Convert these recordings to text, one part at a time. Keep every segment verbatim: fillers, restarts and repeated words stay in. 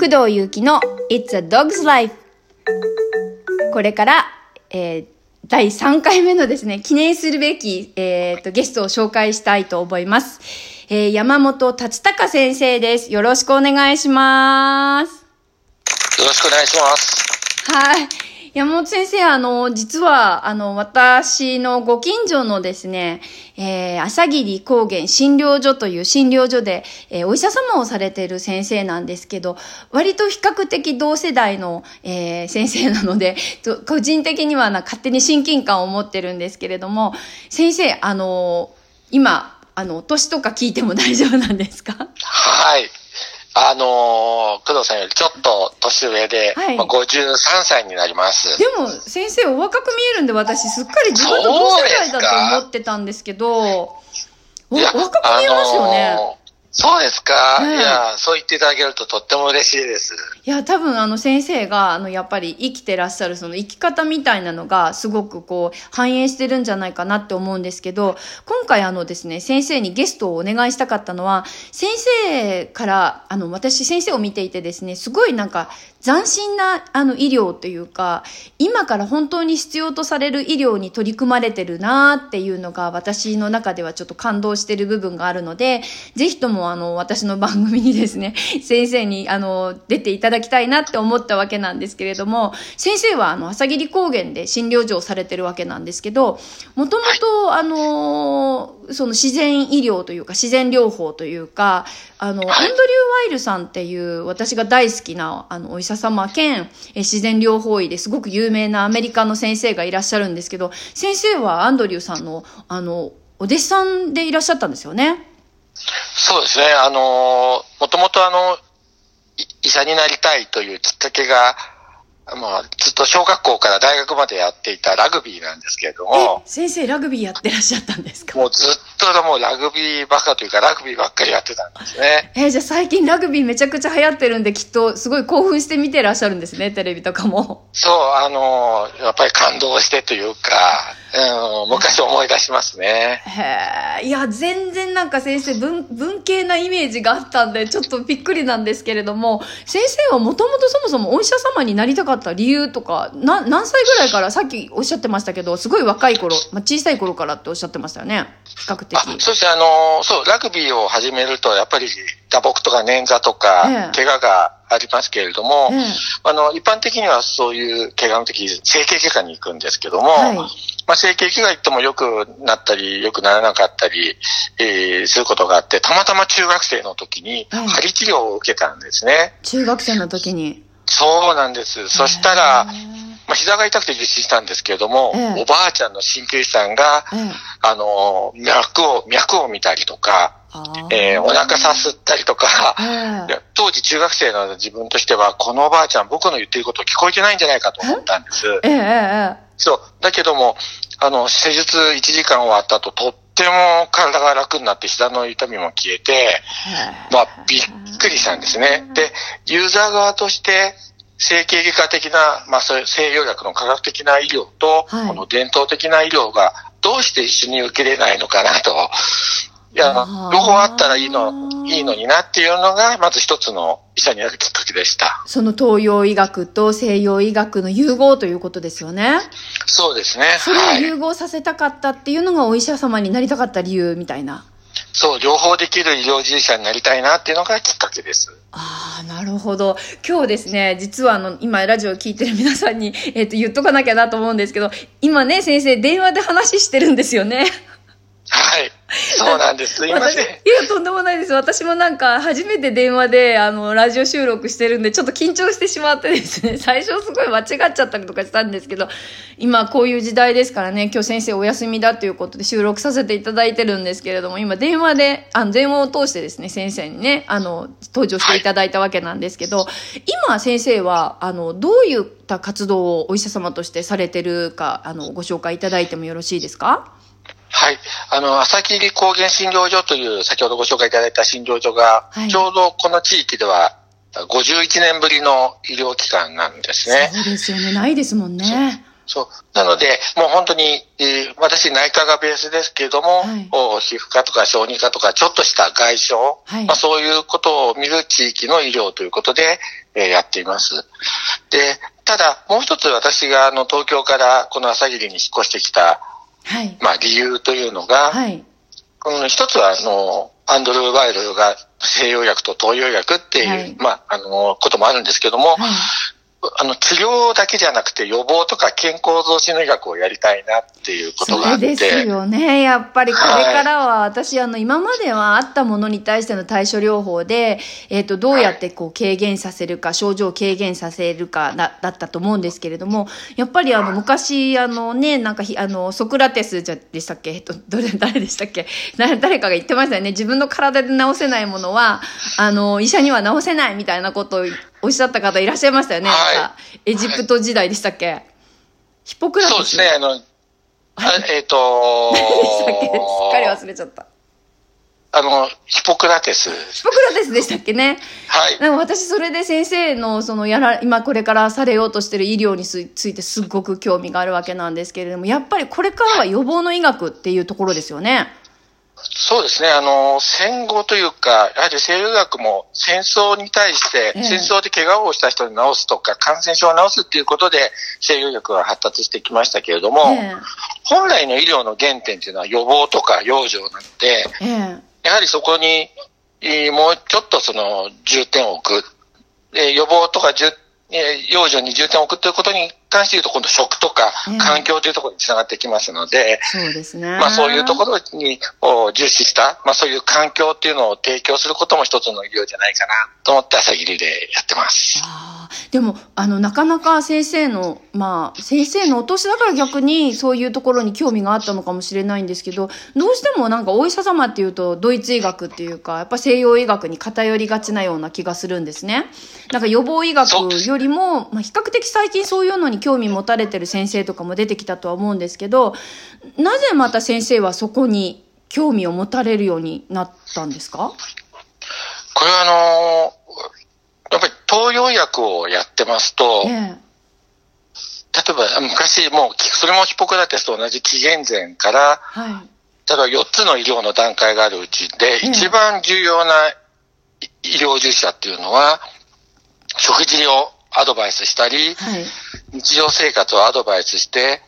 工藤祐樹の It's a Dog's Life。 これから、えー、だいさんかいめのですね、記念するべき、えー、とゲストを紹介したいと思います、えー、山本達孝先生です。よろしくお願いします。よろしくお願いします。はい、山本先生、あの、実は、あの、私のご近所のですね、えー、朝霧高原診療所という診療所で、えー、お医者様をされている先生なんですけど、割と比較的同世代の、えー、先生なので、個人的にはな勝手に親近感を持ってるんですけれども、先生、あの、今、あの、年とか聞いても大丈夫なんですか？はい。あのー、工藤さんよりちょっと年上で、はい、まあ、ごじゅうさんさいになります。でも先生お若く見えるんで、私すっかり自分と同世代だと思ってたんですけど、お若く見えますよね。あのーそうですか、ね、いや、そう言っていただけるととっても嬉しいです。いや、多分あの先生が、あの、やっぱり生きてらっしゃるその生き方みたいなのがすごくこう反映してるんじゃないかなって思うんですけど、今回あのですね、先生にゲストをお願いしたかったのは、先生から、あの、私先生を見ていてですね、すごいなんか斬新なあの医療というか、今から本当に必要とされる医療に取り組まれてるなっていうのが、私の中ではちょっと感動してる部分があるので、ぜひともあの私の番組にですね、先生にあの出ていただきたいなって思ったわけなんですけれども、先生はあの朝霧高原で診療所をされてるわけなんですけど、もともとあのその自然医療というか自然療法というか、あのアンドリュー・ワイルさんっていう私が大好きなあのお医者様兼自然療法医ですごく有名なアメリカの先生がいらっしゃるんですけど、先生はアンドリューさんのあのお弟子さんでいらっしゃったんですよね。そうですね、あのー、もともとあの、医者になりたいというきっかけが、まあ、ずっと小学校から大学までやっていたラグビーなんですけれども。先生、ラグビーやってらっしゃったんですか？もうずっともうラグビーばっかというか、ラグビーばっかりやってたんですね。え、じゃあ最近ラグビーめちゃくちゃ流行ってるんで、きっとすごい興奮して見てらっしゃるんですね、テレビとかも。そう、あのー、やっぱり感動してというか、うん、昔思い出しますね。へえ、いや、全然なんか先生、文、文系なイメージがあったんで、ちょっとびっくりなんですけれども、先生はもともとそもそもお医者様になりたかった理由とか、な、何歳ぐらいから、さっきおっしゃってましたけど、すごい若い頃、まあ、小さい頃からっておっしゃってましたよね、比較的。あ、そしてあの、そう、ラグビーを始めると、やっぱり打撲とか捻挫とか、怪我が、ええ、ありますけれども、うん、あの、一般的にはそういう怪我の時、整形外科に行くんですけども、はい、まあ、整形外科行っても良くなったり、良くならなかったり、えー、することがあって、たまたま中学生の時に、針治療を受けたんですね。はい、中学生の時に。そうなんです。そしたら、まあ、膝が痛くて受診したんですけれども、えー、おばあちゃんの鍼灸師さんが、えー、あの、脈を、脈を見たりとか、えー、お腹さすったりとか、えー、当時中学生の自分としては、このおばあちゃん僕の言ってること聞こえてないんじゃないかと思ったんです。えーえー、そう。だけども、あの、施術いちじかん終わった後、とっても体が楽になって膝の痛みも消えて、まあ、びっくりしたんですね。で、ユーザー側として、整形外科的な、まあ、そういう西洋薬の科学的な医療と、はい、この伝統的な医療がどうして一緒に受けれないのかなと、いや、両方あったらいいの、いいのになっていうのが、まず一つの医者になるきっかけでした。その東洋医学と西洋医学の融合ということですよね。そうですね。それを融合させたかったっていうのがお医者様になりたかった理由みたいな。そう、両方できる医療従事者になりたいなっていうのがきっかけです。ああ、なるほど。今日ですね、実はあの、今ラジオを聞いてる皆さんに、えっと、言っとかなきゃなと思うんですけど、今ね、先生、電話で話してるんですよね。はい。そうなんです。すいません。いや、とんでもないです。私もなんか、初めて電話で、あの、ラジオ収録してるんで、ちょっと緊張してしまってですね、最初すごい間違っちゃったりとかしたんですけど、今、こういう時代ですからね、今日先生お休みだということで収録させていただいてるんですけれども、今、電話で、あの、電話を通してですね、先生にね、あの、登場していただいたわけなんですけど、はい、今、先生は、あの、どういった活動をお医者様としてされてるか、あの、ご紹介いただいてもよろしいですか？はい。あの、朝霧高原診療所という、先ほどご紹介いただいた診療所が、はい、ちょうどこの地域では、ごじゅういちねんぶりの医療機関なんですね。そうですよね。ないですもんね。そうなので、もう本当に、えー、私内科がベースですけれども、はい、皮膚科とか小児科とかちょっとした外傷、はい、まあ、そういうことを見る地域の医療ということで、えー、やっています。で、ただもう一つ私があの東京からこの朝霧に引っ越してきた、はい、まあ理由というのが、はい、この一つはあのアンドルー・ワイルが西洋薬と東洋薬っていう、はい、まああのこともあるんですけども。はい、あの治療だけじゃなくて予防とか健康増進の医学をやりたいなっていうことがあって、そうですよね。やっぱりこれからは私、はい、あの今まではあったものに対しての対処療法で、えーと、どうやってこう軽減させるか、はい、症状を軽減させるかなだったと思うんですけれども、やっぱりあの昔あのね、なんかあのソクラテスでしたっけ、えっと、どれ誰でしたっけ、誰かが言ってましたよね。自分の体で治せないものはあの医者には治せないみたいなことをおっしゃった方いらっしゃいましたよね。はい、エジプト時代でしたっけ、はい、ヒポクラテス。そうですね。あの、はい、えっ、ー、とー、何でしたっけ、すっかり忘れちゃった。あの、ヒポクラテス。ヒポクラテスでしたっけね。はい。でも私、それで先生の、その、やら、今これからされようとしてる医療についてすごく興味があるわけなんですけれども、やっぱりこれからは予防の医学っていうところですよね。そうですね。あの、戦後というか、やはり西洋医学も戦争に対して、ええ、戦争で怪我をした人に治すとか、感染症を治すっていうことで、西洋医学は発達してきましたけれども、ええ、本来の医療の原点っていうのは予防とか養生なので、ええ、やはりそこに、もうちょっとその、重点を置く。え、予防とか重点、養生に重点を置くということに関して言うと、今度食とか環境というところにつながってきますので、うん、そうですね。まあそういうところに重視した、まあそういう環境っていうのを提供することも一つの医療じゃないかなと思って朝霧でやってます。あー、でも、あの、なかなか先生の、まあ先生のお年だから逆にそういうところに興味があったのかもしれないんですけど、どうしてもなんかお医者様っていうとドイツ医学っていうか、やっぱ西洋医学に偏りがちなような気がするんですね。なんか予防医学よりよりも、まあ、比較的最近そういうのに興味持たれてる先生とかも出てきたとは思うんですけど、なぜまた先生はそこに興味を持たれるようになったんですか？これはあのー、やっぱり東洋医学をやってますと、ええ、例えば昔もうそれもヒポクラテスと同じ紀元前から、はい、ただよっつの医療の段階があるうちで、ええ、一番重要な医療従事者っていうのは食事をアドバイスしたり、はい、日常生活をアドバイスして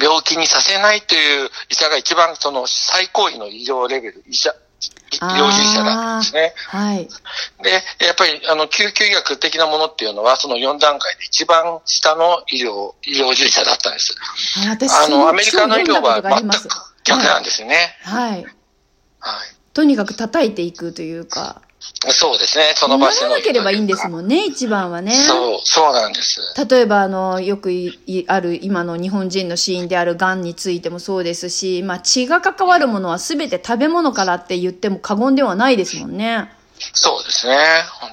病気にさせないという医者が一番その最高位の医療レベル、医者、医療従事者なんですね。はい、で、やっぱりあの救急医学的なものっていうのはそのよんだんかいで一番下の医療、医療従事者だったんです。あのアメリカの医療は全く逆なんですね。はい。はいはい、とにかく叩いていくというか。そうですね。その場所の。ならなければいいんですもんね、一番はね。そう、そうなんです。例えば、あの、よくいある、今の日本人の死因である癌についてもそうですし、まあ、血が関わるものは全て食べ物からって言っても過言ではないですもんね。そうですね。本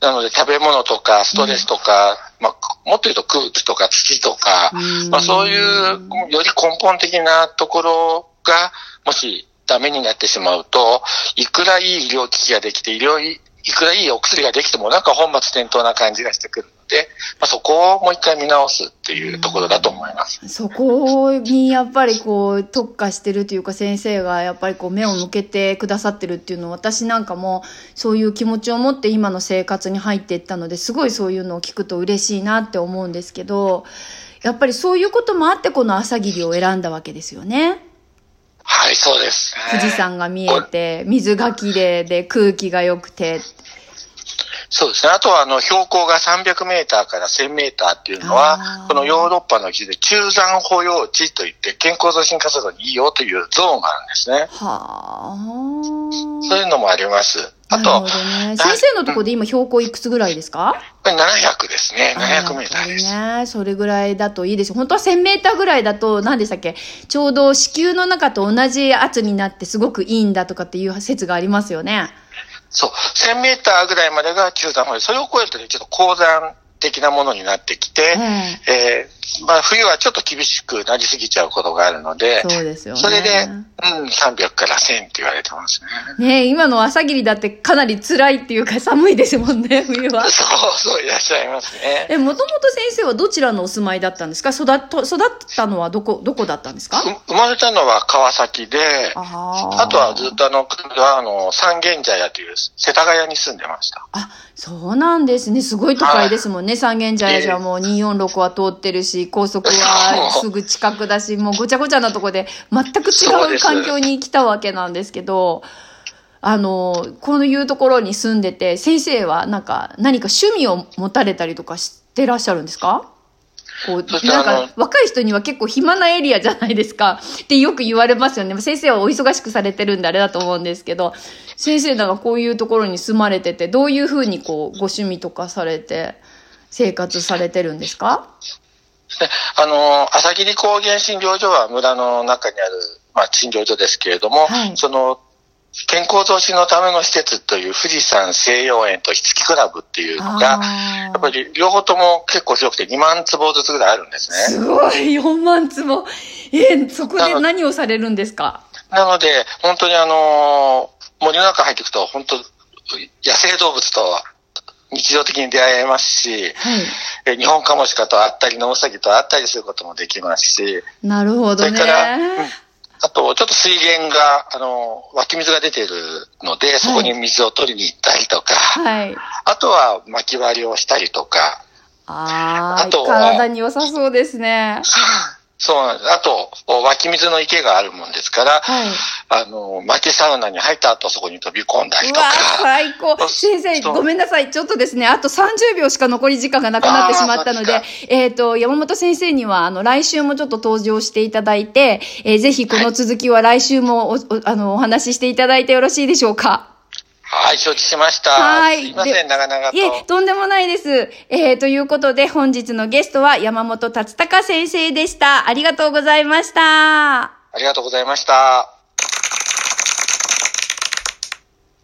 当なので、食べ物とか、ストレスとか、うん、まあ、もっと言うと空気とか土とか、まあ、そういう、より根本的なところが、もし、ダメになってしまうと、いくらいい医療機器ができて、医療いくらいいお薬ができてもなんか本末転倒な感じがしてくるので、まあ、そこをもう一回見直すっていうところだと思います。うん、そこにやっぱりこう特化してるというか、先生がやっぱりこう目を向けてくださってるっていうのを、私なんかもそういう気持ちを持って今の生活に入っていったので、すごいそういうのを聞くと嬉しいなって思うんですけど、やっぱりそういうこともあってこの朝霧を選んだわけですよね。はい、そうです。富士山が見えて、水がきれいで、空気が良くて。そうですね。あとは、あの、標高がさんびゃくメーターからせんメーターっていうのは、このヨーロッパの記事で、中山保養地といって、健康増進活動にいいよというゾーンがあるんですね。はぁ。そういうのもあります。あと、ね、先生のところで今標高いくつぐらいですか？ななひゃくですね。ななひゃくメーターです。ね、それぐらいだといいですよ。本当はせんメーターぐらいだと、何でしたっけ？ちょうど地球の中と同じ圧になってすごくいいんだとかっていう説がありますよね。そう。せんメーターぐらいまでが中山保養。それを超えるとね、ちょっと高山的なものになってきて、えーまあ、冬はちょっと厳しくなりすぎちゃうことがあるので、そうですよね。それで、うん、さんびゃくからせんって言われてますね。ねえ、今の朝霧だってかなり辛いっていうか寒いですもんね、冬は。そうそう、いらっしゃいますね。え、もともと先生はどちらのお住まいだったんですか？育っ、育ったのはどこ、どこだったんですか？生まれたのは川崎で、あ, あとはずっとあの、あの、三軒茶屋という世田谷に住んでました。あ、そうなんですね。すごい都会ですもんね。三軒茶屋じゃもうにひゃくよんじゅうろくは通ってるし、高速はすぐ近くだし、もうごちゃごちゃなとこで全く違う環境に来たわけなんですけど、あのこういうところに住んでて、先生はなんか何か趣味を持たれたりとかしてらっしゃるんですか？こうなんか若い人には結構暇なエリアじゃないですかってよく言われますよね。先生はお忙しくされてるんであれだと思うんですけど、先生なんかこういうところに住まれてて、どういうふうにこうご趣味とかされて生活されてるんですか？あの朝霧高原診療所は村の中にある、まあ、診療所ですけれども、はい、その健康増進のための施設という富士山西洋園とひつきクラブっていうのがやっぱり両方とも結構広くてにまんつぼずつぐらいあるんですね。すごい、よんまんつぼ、えー、そこで何をされるんですか？なので本当にあの森の中入っていくと本当野生動物とは日常的に出会えますし、はい、日本カモシカと会ったりノウサギと会ったりすることもできますし、なるほどね。それから、うん、あとちょっと水源があの湧き水が出ているので、そこに水を取りに行ったりとか、はい、あとは薪割りをしたりとか、はい、あと体に良さそうですね。そうなんです。あと湧き水の池があるもんですから、はい、あの薪サウナに入った後そこに飛び込んだりとか。うわ最高。先生ごめんなさい、ちょっとですね、あとさんじゅうびょうしか残り時間がなくなってしまったので、えっと山本先生にはあの来週もちょっと登場していただいて、えー、ぜひこの続きは来週も お,、はい、お, あのお話ししていただいてよろしいでしょうか？はい、承知しました。はい。すいません、長々と。いえ、とんでもないです。えー、ということで、本日のゲストは山本達隆先生でした。ありがとうございました。ありがとうございました。